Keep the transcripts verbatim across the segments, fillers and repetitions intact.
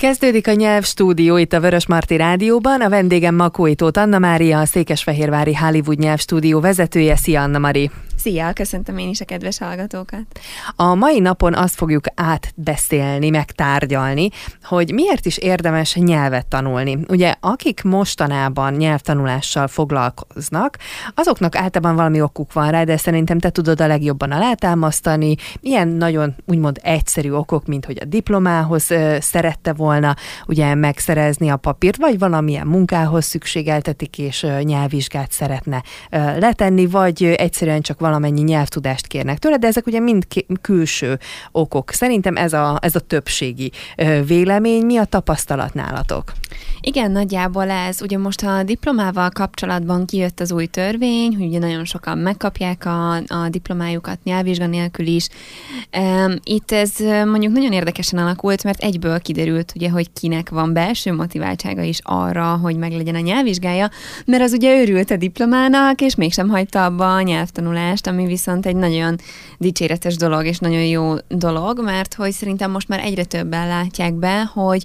Kezdődik a nyelvstúdió itt a Vörösmarty Rádióban, a vendégem Makói Tóth Anna Mária, a Székesfehérvári Hollywood nyelvstúdió vezetője. Szia, Anna Mari! Szia, köszöntöm én is a kedves hallgatókat! A mai napon azt fogjuk átbeszélni, megtárgyalni, hogy miért is érdemes nyelvet tanulni. Ugye, akik mostanában nyelvtanulással foglalkoznak, azoknak általában valami okuk van rá, de szerintem te tudod a legjobban alátámasztani. Ilyen nagyon úgymond egyszerű okok, mint hogy a diplomához ö, szerette volna ugye megszerezni a papírt, vagy valamilyen munkához szükségeltetik, és ö, nyelvvizsgát szeretne ö, letenni, vagy ö, egyszerűen csak valami valamennyi nyelvtudást kérnek tőle, de ezek ugye mind külső okok. Szerintem ez a, ez a többségi vélemény. Mi a tapasztalat nálatok? Igen, nagyjából ez. Ugye most a diplomával kapcsolatban kijött az új törvény, hogy ugye nagyon sokan megkapják a, a diplomájukat nyelvvizsga nélkül is. Itt ez mondjuk nagyon érdekesen alakult, mert egyből kiderült, ugye, hogy kinek van belső motiváltsága is arra, hogy meglegyen a nyelvvizsgája, mert az ugye örült a diplomának, és mégsem hagyta abba a nyelvtanulást, ami viszont egy nagyon dicséretes dolog, és nagyon jó dolog, mert hogy szerintem most már egyre többen látják be, hogy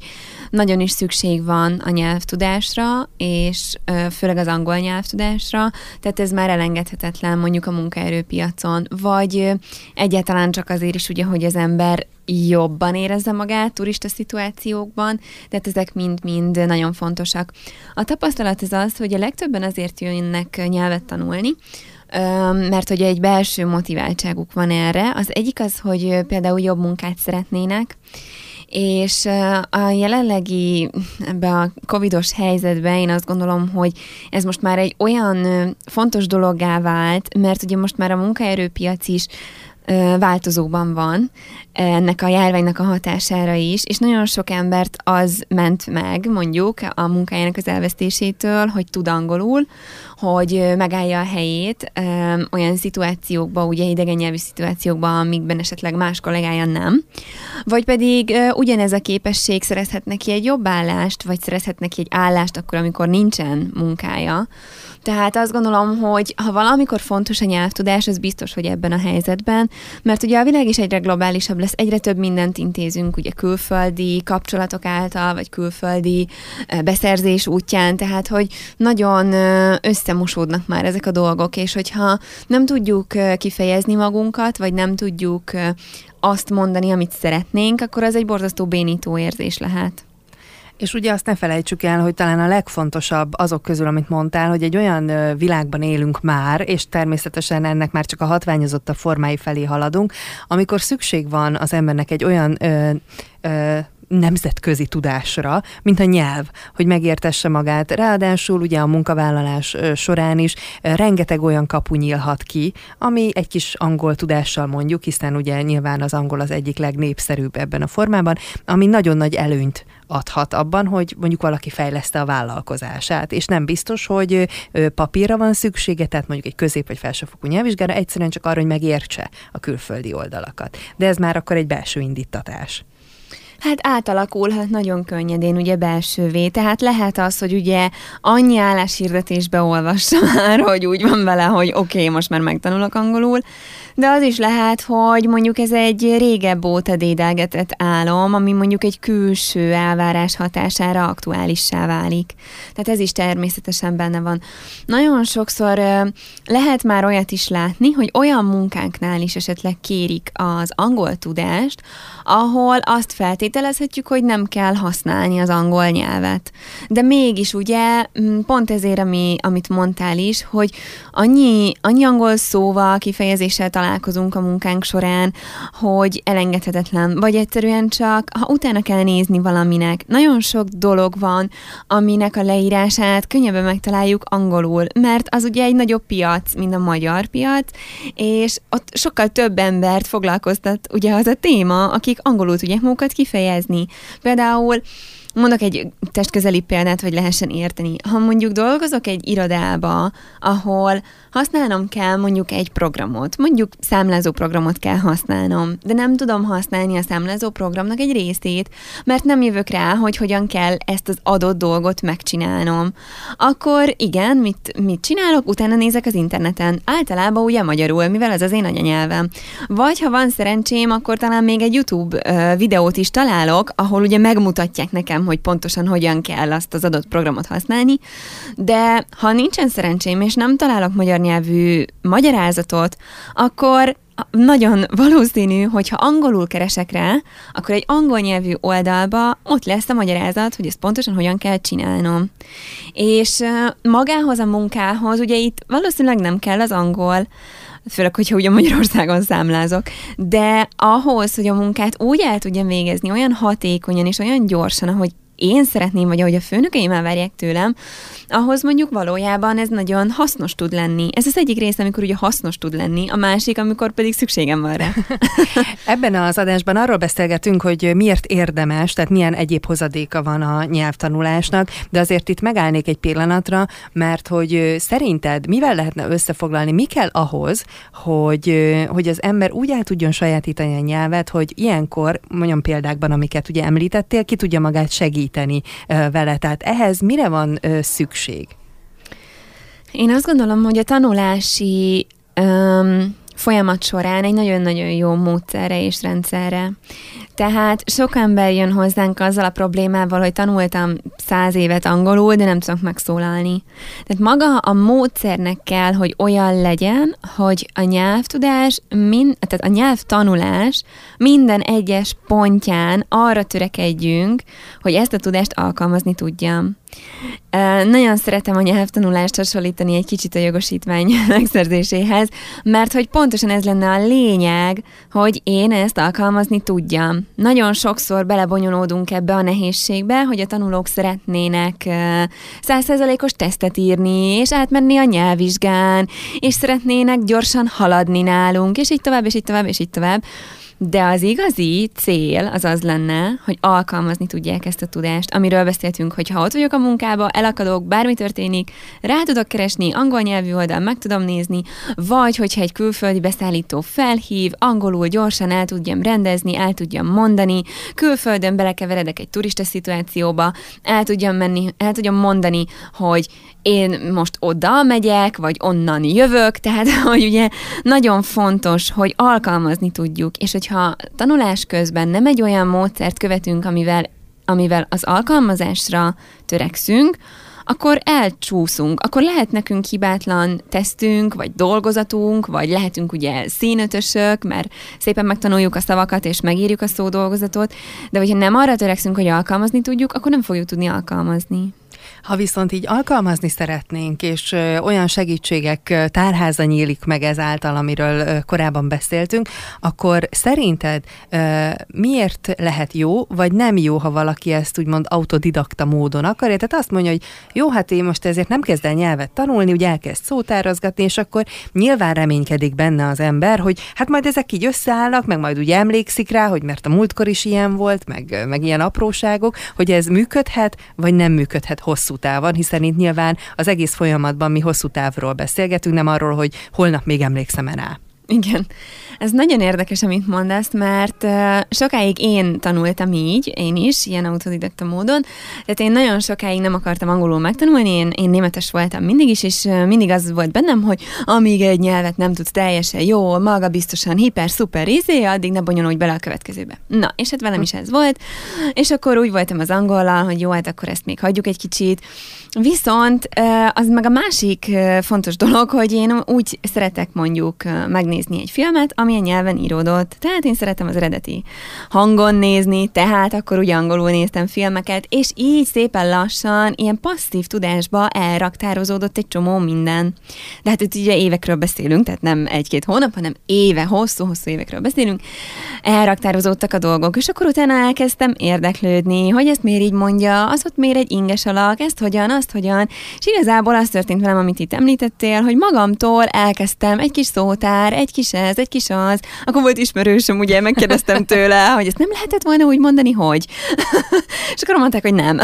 nagyon is szükség van a nyelvtudásra, és főleg az angol nyelvtudásra, tehát ez már elengedhetetlen mondjuk a munkaerőpiacon, vagy egyáltalán csak azért is ugye, hogy az ember jobban érezze magát turista szituációkban, tehát ezek mind-mind nagyon fontosak. A tapasztalat az az, hogy a legtöbben azért jönnek nyelvet tanulni, mert hogy egy belső motiváltságuk van erre. Az egyik az, hogy például jobb munkát szeretnének, és a jelenlegi ebbe a covidos helyzetben én azt gondolom, hogy ez most már egy olyan fontos dologgá vált, mert ugye most már a munkaerőpiac is változóban van, ennek a járványnak a hatására is, és nagyon sok embert az ment meg, mondjuk, a munkájának az elvesztésétől, hogy tud angolul, hogy megállja a helyét olyan szituációkba, ugye idegen nyelvű szituációkba, amikben esetleg más kollégája nem, vagy pedig ugyanez a képesség szerezhet neki egy jobb állást, vagy szerezhet neki egy állást akkor, amikor nincsen munkája. Tehát azt gondolom, hogy ha valamikor fontos a nyelvtudás, az biztos, hogy ebben a helyzetben, mert ugye a világ is egyre globálisabb lesz, egyre több mindent intézünk, ugye külföldi kapcsolatok által, vagy külföldi beszerzés útján, tehát hogy nagyon összemosódnak már ezek a dolgok, és hogyha nem tudjuk kifejezni magunkat, vagy nem tudjuk azt mondani, amit szeretnénk, akkor az egy borzasztó bénító érzés lehet. És ugye azt ne felejtsük el, hogy talán a legfontosabb azok közül, amit mondtál, hogy egy olyan világban élünk már, és természetesen ennek már csak a hatványozottabb formái felé haladunk, amikor szükség van az embernek egy olyan ö, ö, nemzetközi tudásra, mint a nyelv, hogy megértesse magát. Ráadásul ugye a munkavállalás során is rengeteg olyan kapu nyílhat ki, ami egy kis angol tudással mondjuk, hiszen ugye nyilván az angol az egyik legnépszerűbb ebben a formában, ami nagyon nagy előnyt adhat abban, hogy mondjuk valaki fejleszte a vállalkozását, és nem biztos, hogy papírra van szüksége, tehát mondjuk egy közép- vagy felsőfokú nyelvvizsgára, egyszerűen csak arra, hogy megértse a külföldi oldalakat. De ez már akkor egy belső indítatás. Hát átalakulhat nagyon könnyedén, ugye belsővé, tehát lehet az, hogy ugye annyi álláshirdetésbe olvassa már, hogy úgy van vele, hogy oké, okay, most már megtanulok angolul, de az is lehet, hogy mondjuk ez egy régebb óta dédelgetett álom, ami mondjuk egy külső elvárás hatására aktuálissá válik. Tehát ez is természetesen benne van. Nagyon sokszor lehet már olyat is látni, hogy olyan munkánknál is esetleg kérik az angol tudást, ahol azt feltételezhetjük, hogy nem kell használni az angol nyelvet. De mégis ugye, pont ezért, ami, amit mondtál is, hogy annyi, annyi angol szóval, kifejezéssel találkozunk a munkánk során, hogy elengedhetetlen, vagy egyszerűen csak, ha utána kell nézni valaminek. Nagyon sok dolog van, aminek a leírását könnyebben megtaláljuk angolul, mert az ugye egy nagyobb piac, mint a magyar piac, és ott sokkal több embert foglalkoztat ugye az a téma, akik angolul tudják magukat kifejezni. Például Mondok egy testközeli példát, hogy lehessen érteni. Ha mondjuk dolgozok egy irodába, ahol használnom kell mondjuk egy programot, mondjuk számlázó programot kell használnom, de nem tudom használni a számlázó programnak egy részét, mert nem jövök rá, hogy hogyan kell ezt az adott dolgot megcsinálnom. Akkor igen, mit, mit csinálok? Utána nézek az interneten. Általában ugye magyarul, mivel ez az én anyanyelvem. Vagy ha van szerencsém, akkor talán még egy YouTube videót is találok, ahol ugye megmutatják nekem, hogy pontosan hogyan kell azt az adott programot használni, de ha nincsen szerencsém, és nem találok magyar nyelvű magyarázatot, akkor nagyon valószínű, hogy ha angolul keresek rá, akkor egy angol nyelvű oldalba ott lesz a magyarázat, hogy ezt pontosan hogyan kell csinálnom. És magához, a munkához, ugye itt valószínűleg nem kell az angol, főleg, hogyha ugye Magyarországon számlázok, de ahhoz, hogy a munkát úgy el tudjam végezni, olyan hatékonyan és olyan gyorsan, ahogy én szeretném, vagy ahogy a főnökeim elvárják tőlem, ahhoz mondjuk valójában ez nagyon hasznos tud lenni. Ez az egyik rész, amikor ugye hasznos tud lenni, a másik, amikor pedig szükségem van rá. Ebben az adásban arról beszélgetünk, hogy miért érdemes, tehát milyen egyéb hozadéka van a nyelvtanulásnak, de azért itt megállnék egy pillanatra, mert hogy szerinted mivel lehetne összefoglalni, mi kell ahhoz, hogy, hogy az ember úgy el tudjon sajátítani a nyelvet, hogy ilyenkor, mondjam példákban, amiket ugye említettél, ki tudja magát segíteni vele. Tehát ehhez mire van ö, szükség? Én azt gondolom, hogy a tanulási ö, folyamat során egy nagyon-nagyon jó módszerre és rendszerre. Tehát sok ember jön hozzánk azzal a problémával, hogy tanultam száz évet angolul, de nem tudok megszólalni. Tehát maga a módszernek kell, hogy olyan legyen, hogy a nyelvtudás, min, tehát a nyelvtanulás minden egyes pontján arra törekedjünk, hogy ezt a tudást alkalmazni tudjam. Nagyon szeretem a nyelvtanulást hasonlítani egy kicsit a jogosítvány megszerzéséhez, mert hogy pontosan ez lenne a lényeg, hogy én ezt alkalmazni tudjam. Nagyon sokszor belebonyolódunk ebbe a nehézségbe, hogy a tanulók szeretnének száz százalékos tesztet írni, és átmenni a nyelvvizsgán, és szeretnének gyorsan haladni nálunk, és így tovább, és így tovább, és így tovább. De az igazi cél az az lenne, hogy alkalmazni tudják ezt a tudást, amiről beszéltünk, hogy ha ott vagyok a munkába, elakadok, bármi történik, rá tudok keresni, angol nyelvű oldal meg tudom nézni, vagy hogyha egy külföldi beszállító felhív, angolul gyorsan el tudjam rendezni, el tudjam mondani, külföldön belekeveredek egy turista szituációba, el tudjam menni, el tudjam mondani, hogy én most oda megyek, vagy onnan jövök, tehát hogy ugye nagyon fontos, hogy alkalmazni tudjuk, és hogy ha tanulás közben nem egy olyan módszert követünk, amivel, amivel az alkalmazásra törekszünk, akkor elcsúszunk, akkor lehet nekünk hibátlan tesztünk, vagy dolgozatunk, vagy lehetünk ugye színötösök, mert szépen megtanuljuk a szavakat, és megírjuk a szódolgozatot, de hogyha nem arra törekszünk, hogy alkalmazni tudjuk, akkor nem fogjuk tudni alkalmazni. Ha viszont így alkalmazni szeretnénk, és olyan segítségek tárháza nyílik meg ezáltal, amiről korábban beszéltünk, akkor szerinted miért lehet jó, vagy nem jó, ha valaki ezt úgymond autodidakta módon akarja? Tehát azt mondja, hogy jó, hát én most ezért nem kezd el nyelvet tanulni, ugye elkezd szótárazgatni, és akkor nyilván reménykedik benne az ember, hogy hát majd ezek így összeállnak, meg majd úgy emlékszik rá, hogy mert a múltkor is ilyen volt, meg, meg ilyen apróságok, hogy ez működhet, vagy nem működhet hosszú távon, hiszen itt nyilván az egész folyamatban mi hosszú távról beszélgetünk, nem arról, hogy holnap még emlékszem rá. Igen. Ez nagyon érdekes, amit mondasz, mert sokáig én tanultam így, én is, ilyen autodidakta módon, tehát én nagyon sokáig nem akartam angolul megtanulni, én, én németes voltam mindig is, és mindig az volt bennem, hogy amíg egy nyelvet nem tudsz teljesen jó, magabiztosan, hiper, szuper izé, addig ne bonyolulj bele a következőbe. Na, és hát velem is ez volt, és akkor úgy voltam az angollal, hogy jó, hát akkor ezt még hagyjuk egy kicsit. Viszont az meg a másik fontos dolog, hogy én úgy szeretek mondjuk megnézni egy filmet, amilyen nyelven íródott. Tehát én szeretem az eredeti hangon nézni, tehát akkor ugye angolul néztem filmeket, és így szépen lassan ilyen passzív tudásba elraktározódott egy csomó minden. De hát itt ugye évekről beszélünk, tehát nem egy-két hónap, hanem éve, hosszú-hosszú évekről beszélünk. elraktározódtak a dolgok, és akkor utána elkezdtem érdeklődni, hogy ezt miért így mondja, az ott miért egy inges alak, ezt hogyan, azt hogyan, és igazából az történt velem, amit itt említettél, hogy magamtól elkezdtem egy kis szótár, egy kis ez, egy kis az, akkor volt ismerősöm, ugye, megkérdeztem tőle, hogy ezt nem lehetett volna úgy mondani, hogy? És akkor mondták, hogy nem.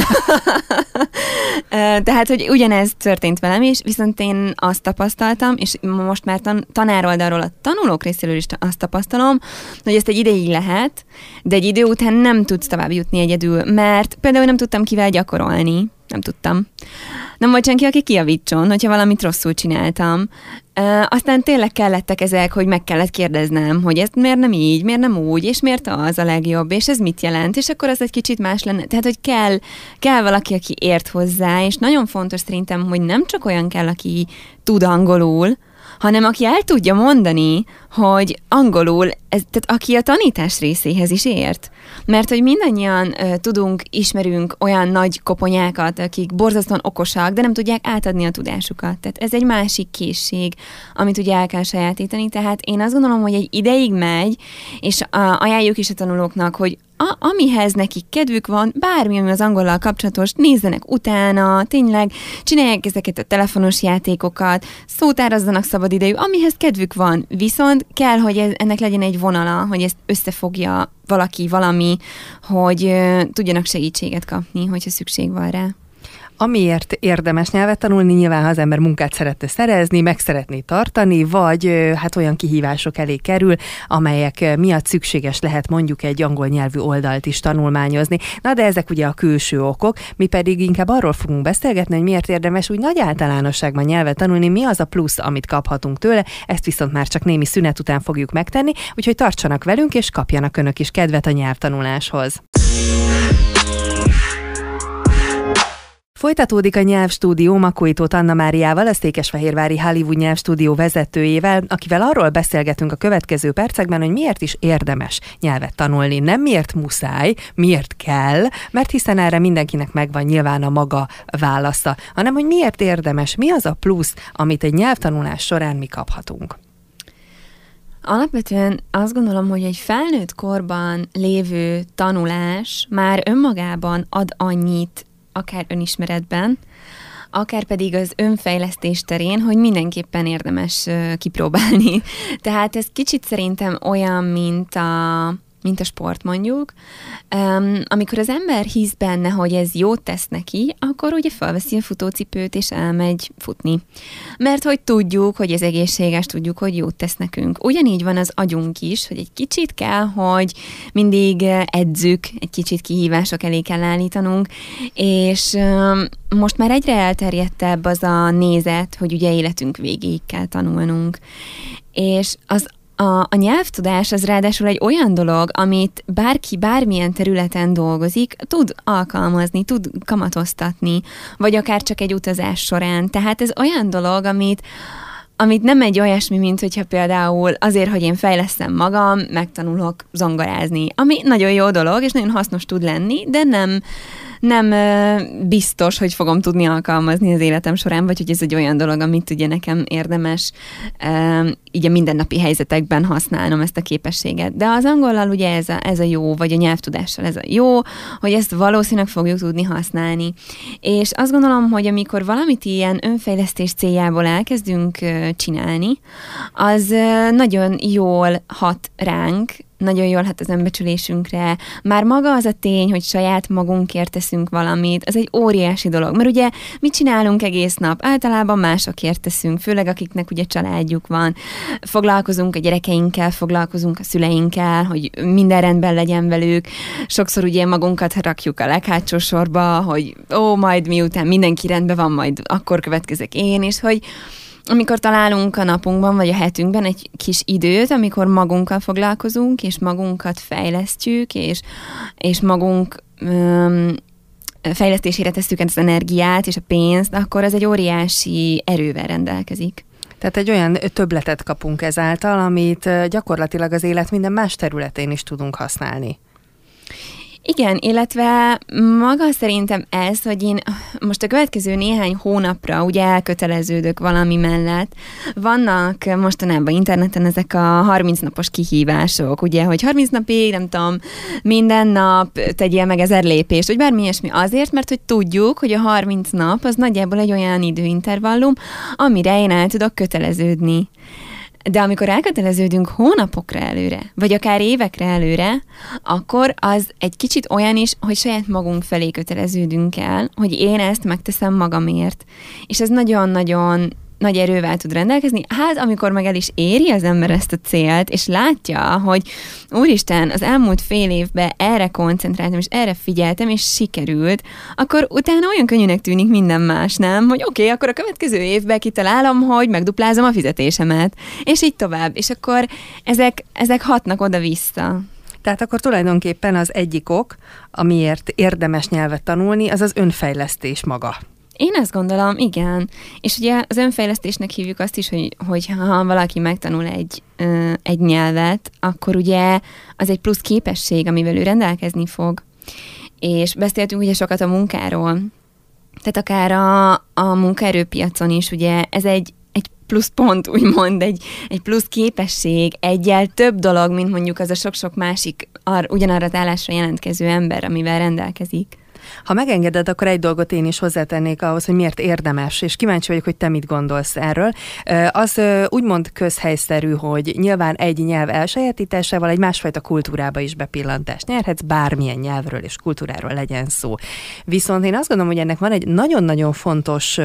Tehát, hogy ugyanez történt velem is, viszont én azt tapasztaltam, és most már tan- tanároldalról a tanulók részéről is azt tapasztalom, hogy ezt egy ideig lehet, de egy idő után nem tudsz tovább jutni egyedül, mert például nem tudtam kivel gyakorolni, nem tudtam. Nem volt senki, aki kijavítson, hogyha valamit rosszul csináltam. Uh, aztán tényleg kellettek ezek, hogy meg kellett kérdeznem, hogy ezt miért nem így, miért nem úgy, és miért az a legjobb, és ez mit jelent, és akkor az egy kicsit más lenne. Tehát, hogy kell, kell valaki, aki ért hozzá, és nagyon fontos szerintem, hogy nem csak olyan kell, aki tud angolul, hanem aki el tudja mondani, hogy angolul, ez, tehát aki a tanítás részéhez is ért. Mert hogy mindannyian ö, tudunk, ismerünk olyan nagy koponyákat, akik borzasztóan okosak, de nem tudják átadni a tudásukat. Tehát ez egy másik készség, amit ugye el kell sajátítani. Tehát én azt gondolom, hogy egy ideig megy, és a, ajánljuk is a tanulóknak, hogy A, amihez nekik kedvük van, bármi, ami az angollal kapcsolatos, nézzenek utána, tényleg csinálják ezeket a telefonos játékokat, szótárazzanak szabadidejű, amihez kedvük van. Viszont kell, hogy ez, ennek legyen egy vonala, hogy ezt összefogja valaki, valami, hogy ö, tudjanak segítséget kapni, hogyha szükség van rá. Amiért érdemes nyelvet tanulni, nyilván ha az ember munkát szeretne szerezni, meg szeretné tartani, vagy hát olyan kihívások elé kerül, amelyek miatt szükséges lehet mondjuk egy angol nyelvű oldalt is tanulmányozni. Na de ezek ugye a külső okok, mi pedig inkább arról fogunk beszélgetni, hogy miért érdemes úgy nagy általánosságban nyelvet tanulni, mi az a plusz, amit kaphatunk tőle, ezt viszont már csak némi szünet után fogjuk megtenni, úgyhogy tartsanak velünk, és kapjanak önök is kedvet a nyelvtanuláshoz. Folytatódik a nyelvstúdió Makói Tóth Anna Máriával, a Székesfehérvári Hollywood nyelvstúdió vezetőjével, akivel arról beszélgetünk a következő percekben, hogy miért is érdemes nyelvet tanulni. Nem miért muszáj, miért kell, mert hiszen erre mindenkinek megvan nyilván a maga válasza, hanem hogy miért érdemes, mi az a plusz, amit egy nyelvtanulás során mi kaphatunk. Alapvetően azt gondolom, hogy egy felnőtt korban lévő tanulás már önmagában ad annyit, akár önismeretben, akár pedig az önfejlesztés terén, hogy mindenképpen érdemes kipróbálni. Tehát ez kicsit szerintem olyan, mint a, mint a sport mondjuk. Um, amikor az ember hisz benne, hogy ez jót tesz neki, akkor ugye felveszi a futócipőt és elmegy futni. Mert hogy tudjuk, hogy ez egészséges, tudjuk, hogy jót tesz nekünk. Ugyanígy van az agyunk is, hogy egy kicsit kell, hogy mindig edzük, egy kicsit kihívások elé kell állítanunk, és um, most már egyre elterjedtebb az a nézet, hogy ugye életünk végéig kell tanulnunk. És az A, a nyelvtudás az ráadásul egy olyan dolog, amit bárki bármilyen területen dolgozik, tud alkalmazni, tud kamatoztatni, vagy akár csak egy utazás során. Tehát ez olyan dolog, amit amit nem egy olyasmi, mint hogyha például azért, hogy én fejlesztem magam, megtanulok zongorázni, ami nagyon jó dolog, és nagyon hasznos tud lenni, de nem, nem biztos, hogy fogom tudni alkalmazni az életem során, vagy hogy ez egy olyan dolog, amit ugye nekem érdemes így a mindennapi helyzetekben használnom ezt a képességet. De az angollal ugye ez a, ez a jó, vagy a nyelvtudással ez a jó, hogy ezt valószínűleg fogjuk tudni használni. És azt gondolom, hogy amikor valamit ilyen önfejlesztés céljából elkezdünk csinálni, az nagyon jól hat ránk, nagyon jól hat az önbecsülésünkre. Már maga az a tény, hogy saját magunkért teszünk valamit, az egy óriási dolog. Mert ugye mit csinálunk egész nap? Általában másokért teszünk, főleg akiknek ugye családjuk van. Foglalkozunk a gyerekeinkkel, foglalkozunk a szüleinkkel, hogy minden rendben legyen velük. Sokszor ugye magunkat rakjuk a leghátsó sorba, hogy ó, majd miután mindenki rendben van, majd akkor következek én, és hogy amikor találunk a napunkban, vagy a hetünkben egy kis időt, amikor magunkkal foglalkozunk, és magunkat fejlesztjük, és, és magunk öm, fejlesztésére tesszük az energiát és a pénzt, akkor ez egy óriási erővel rendelkezik. Tehát egy olyan többletet kapunk ezáltal, amit gyakorlatilag az élet minden más területén is tudunk használni. Igen, illetve maga szerintem ez, hogy én most a következő néhány hónapra ugye elköteleződök valami mellett. Vannak mostanában interneten ezek a harminc napos kihívások, ugye, hogy harminc napig, nem tudom, minden nap tegyél meg ezer lépést, vagy bármi ilyesmi azért, mert hogy tudjuk, hogy a harminc nap az nagyjából egy olyan időintervallum, amire én el tudok köteleződni. De amikor elköteleződünk hónapokra előre, vagy akár évekre előre, akkor az egy kicsit olyan is, hogy saját magunk felé köteleződünk el, hogy én ezt megteszem magamért. És ez nagyon-nagyon nagy erővel tud rendelkezni. Hát, amikor meg el is éri az ember ezt a célt, és látja, hogy úristen, az elmúlt fél évben erre koncentráltam, és erre figyeltem, és sikerült, akkor utána olyan könnyűnek tűnik minden más, nem? Hogy oké, okay, akkor a következő évben kitalálom, hogy megduplázom a fizetésemet, és így tovább. És akkor ezek, ezek hatnak oda-vissza. Tehát akkor tulajdonképpen az egyik ok, amiért érdemes nyelvet tanulni, az az önfejlesztés maga. Én azt gondolom, igen. És ugye az önfejlesztésnek hívjuk azt is, hogy, hogy ha valaki megtanul egy, ö, egy nyelvet, akkor ugye az egy plusz képesség, amivel ő rendelkezni fog. És beszéltünk ugye sokat a munkáról. Tehát akár a, a munkaerőpiacon is, ugye ez egy plusz pont, úgymond, egy, egy plusz képesség, egyel több dolog, mint mondjuk az a sok-sok másik ar, ugyanarra az állásra jelentkező ember, amivel rendelkezik. Ha megengeded, akkor egy dolgot én is hozzátennék ahhoz, hogy miért érdemes, és kíváncsi vagyok, hogy te mit gondolsz erről. Az úgymond közhelyszerű, hogy nyilván egy nyelv elsajátításával egy másfajta kultúrába is bepillantást nyerhetsz, bármilyen nyelvről és kultúráról legyen szó. Viszont én azt gondolom, hogy ennek van egy nagyon-nagyon fontos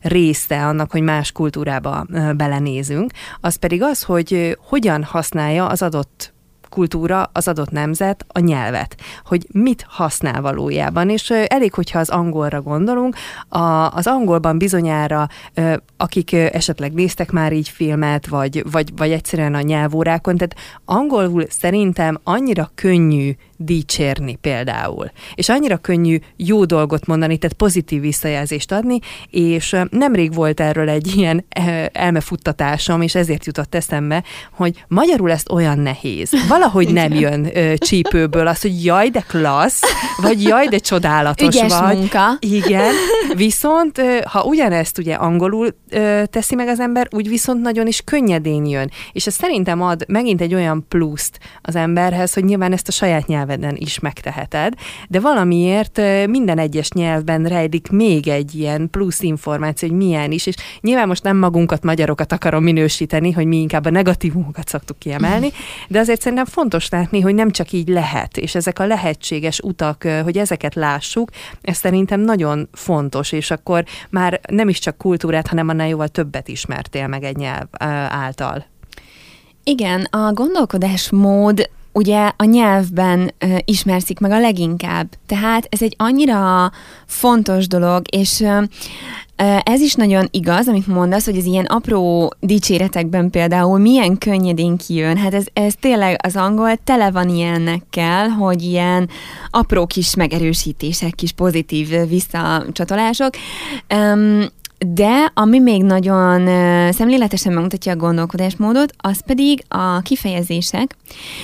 része annak, hogy más kultúrába belenézünk, az pedig az, hogy hogyan használja az adott kultúra, az adott nemzet, a nyelvet, hogy mit használ valójában, és elég, hogyha az angolra gondolunk, a, az angolban bizonyára, akik esetleg néztek már így filmet, vagy, vagy, vagy egyszerűen a nyelvórákon, tehát angolul szerintem annyira könnyű dicsérni például, és annyira könnyű jó dolgot mondani, tehát pozitív visszajelzést adni, és nemrég volt erről egy ilyen elmefuttatásom, és ezért jutott eszembe, hogy magyarul ezt olyan nehéz. Valahogy nem jön ö, csípőből az, hogy jaj, de klassz, vagy jaj, de csodálatos ügyes vagy. Munka. Igen, viszont ö, ha ugyanezt ugye angolul ö, teszi meg az ember, úgy viszont nagyon is könnyedén jön, és ez szerintem ad megint egy olyan pluszt az emberhez, hogy nyilván ezt a saját nyelv is megteheted, de valamiért minden egyes nyelvben rejlik még egy ilyen plusz információ, hogy milyen is, és nyilván most nem magunkat, magyarokat akarom minősíteni, hogy mi inkább a negatívumokat szoktuk kiemelni, de azért szerintem fontos látni, hogy nem csak így lehet, és ezek a lehetséges utak, hogy ezeket lássuk, ez szerintem nagyon fontos, és akkor már nem is csak kultúrát, hanem annál jóval többet ismertél meg egy nyelv által. Igen, a gondolkodásmód ugye a nyelvben ö, ismerszik meg a leginkább. Tehát ez egy annyira fontos dolog, és ö, ez is nagyon igaz, amit mondasz, hogy az ilyen apró dicséretekben például milyen könnyedén kijön. Hát ez, ez tényleg az angol tele van ilyennekkel, hogy ilyen apró kis megerősítések, kis pozitív visszacsatolások. Öm, De ami még nagyon szemléletesen megmutatja a gondolkodásmódot, az pedig a kifejezések.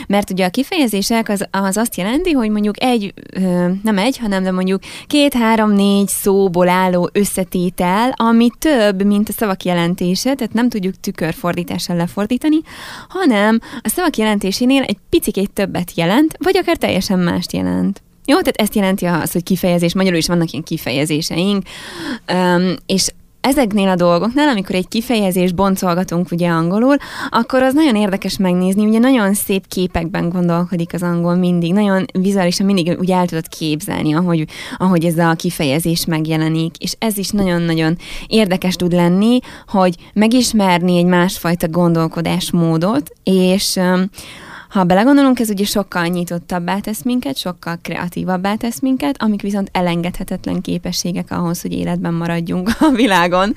Mert ugye a kifejezések az, az azt jelenti, hogy mondjuk egy, nem egy, hanem de mondjuk két-három-négy szóból álló összetétel, ami több, mint a szavak jelentése, tehát nem tudjuk tükörfordítással lefordítani, hanem a szavak jelentésénél egy picikét többet jelent, vagy akár teljesen mást jelent. Jó, tehát ezt jelenti az, hogy kifejezés. Magyarul is vannak ilyen kifejezéseink, Üm, és ezeknél a dolgoknál, amikor egy kifejezést boncolgatunk ugye angolul, akkor az nagyon érdekes megnézni, ugye nagyon szép képekben gondolkodik az angol mindig, nagyon vizuálisan mindig úgy el tudod képzelni, ahogy, ahogy ez a kifejezés megjelenik, és ez is nagyon-nagyon érdekes tud lenni, hogy megismerni egy másfajta gondolkodásmódot, és ha belegondolunk, ez ugye sokkal nyitottabbá tesz minket, sokkal kreatívabbá tesz minket, amik viszont elengedhetetlen képességek ahhoz, hogy életben maradjunk a világon.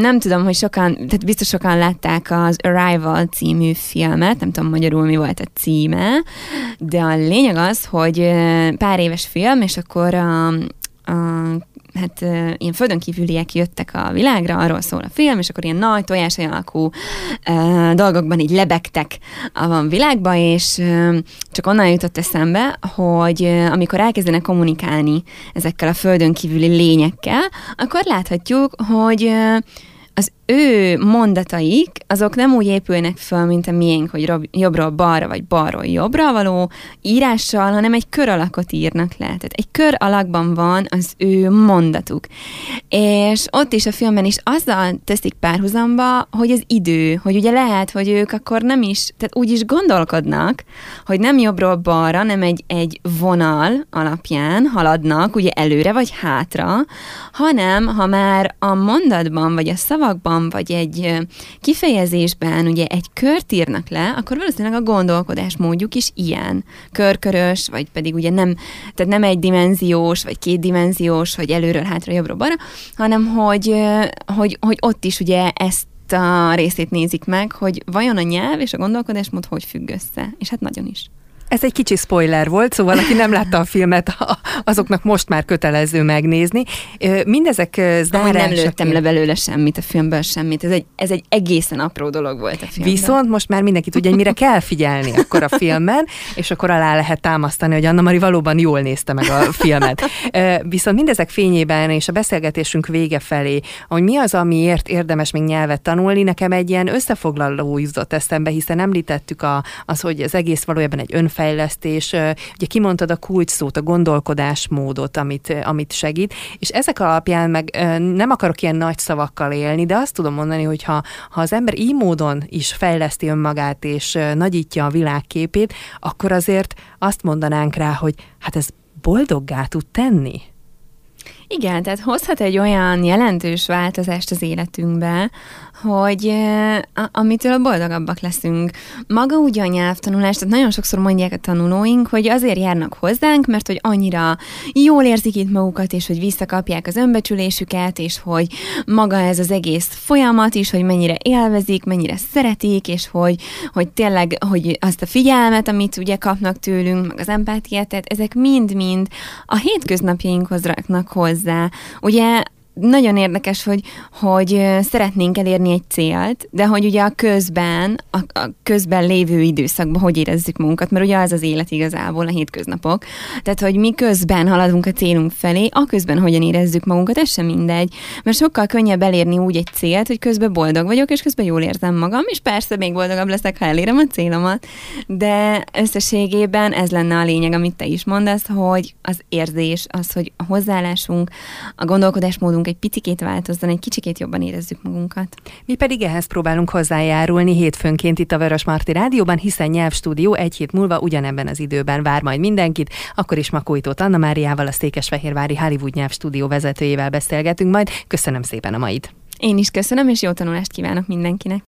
Nem tudom, hogy sokan, tehát biztos sokan látták az Arrival című filmet, nem tudom magyarul mi volt a címe, de a lényeg az, hogy pár éves film, és akkor a, a hát uh, ilyen földönkívüliek jöttek a világra, arról szól a film, és akkor ilyen nagy tojás alakú uh, dolgokban így lebegtek a világba, és uh, csak onnan jutott eszembe, hogy uh, amikor elkezdenek kommunikálni ezekkel a földönkívüli lényekkel, akkor láthatjuk, hogy uh, az ő mondataik, azok nem úgy épülnek föl, mint a miénk, hogy jobbról balra, vagy balról jobbra való írással, hanem egy kör alakot írnak le. Tehát egy kör alakban van az ő mondatuk. És ott is a filmben is azzal teszik párhuzamba, hogy az idő, hogy ugye lehet, hogy ők akkor nem is, tehát úgy is gondolkodnak, hogy nem jobbról balra, nem egy, egy vonal alapján haladnak, ugye előre vagy hátra, hanem ha már a mondatban, vagy a szavakban, vagy egy kifejezésben ugye egy kört írnak le, akkor valószínűleg a gondolkodásmódjuk is ilyen. Körkörös, vagy pedig ugye nem, tehát nem egydimenziós, vagy kétdimenziós, vagy előről, hátra, jobbról, balra, hanem hogy, hogy, hogy ott is ugye ezt a részét nézik meg, hogy vajon a nyelv és a gondolkodásmód hogy függ össze. És hát nagyon is. Ez egy kicsi spoiler volt, szóval aki nem látta a filmet, azoknak most már kötelező megnézni. Mindezek zárásaként... Nem lőttem le belőle semmit, a filmből semmit. Ez egy, ez egy egészen apró dolog volt a filmben. Viszont most már mindenki tudja, hogy mire kell figyelni akkor a filmen, és akkor alá lehet támasztani, hogy Anna Mari valóban jól nézte meg a filmet. Viszont mindezek fényében és a beszélgetésünk vége felé, hogy mi az, amiért érdemes még nyelvet tanulni, nekem egy ilyen összefoglaló jutott eszembe, hiszen említettük a, az, hogy az egész valójában egy önfejlesztés. Fejlesztés, ugye kimondtad a kulcsszót, a gondolkodásmódot, amit, amit segít, és ezek alapján meg nem akarok ilyen nagy szavakkal élni, de azt tudom mondani, hogy ha, ha az ember így módon is fejleszti önmagát, és nagyítja a világképét, akkor azért azt mondanánk rá, hogy hát ez boldoggá tud tenni. Igen, tehát hozhat egy olyan jelentős változást az életünkbe, hogy a, amitől boldogabbak leszünk. Maga ugye a nyelvtanulás, tehát nagyon sokszor mondják a tanulóink, hogy azért járnak hozzánk, mert hogy annyira jól érzik itt magukat, és hogy visszakapják az önbecsülésüket, és hogy maga ez az egész folyamat is, hogy mennyire élvezik, mennyire szeretik, és hogy, hogy tényleg, hogy azt a figyelmet, amit ugye kapnak tőlünk, meg az empátiát, tehát ezek mind-mind a hétköznapjainkhoz raknak hozzá. Ugye nagyon érdekes, hogy, hogy szeretnénk elérni egy célt, de hogy ugye a közben, a, a közben lévő időszakban hogy érezzük magunkat, mert ugye az az élet igazából, a hétköznapok. Tehát, hogy mi közben haladunk a célunk felé, a közben hogyan érezzük magunkat, ez sem mindegy. Mert sokkal könnyebb elérni úgy egy célt, hogy közben boldog vagyok, és közben jól érzem magam, és persze még boldogabb leszek, ha elérem a célomat. De összességében ez lenne a lényeg, amit te is mondasz, hogy az érzés, az, hogy a hozzáállásunk, a gondolkodásmódunk egy picikét változzon, egy kicsikét jobban érezzük magunkat. Mi pedig ehhez próbálunk hozzájárulni hétfőnként itt a Vörösmarty Rádióban, hiszen Nyelvstúdió egy hét múlva ugyanebben az időben vár majd mindenkit, akkor is Makói Tóth Anna Máriával, a Székesfehérvári Hollywood Nyelvstúdió vezetőjével beszélgetünk majd. Köszönöm szépen a mait! Én is köszönöm, és jó tanulást kívánok mindenkinek!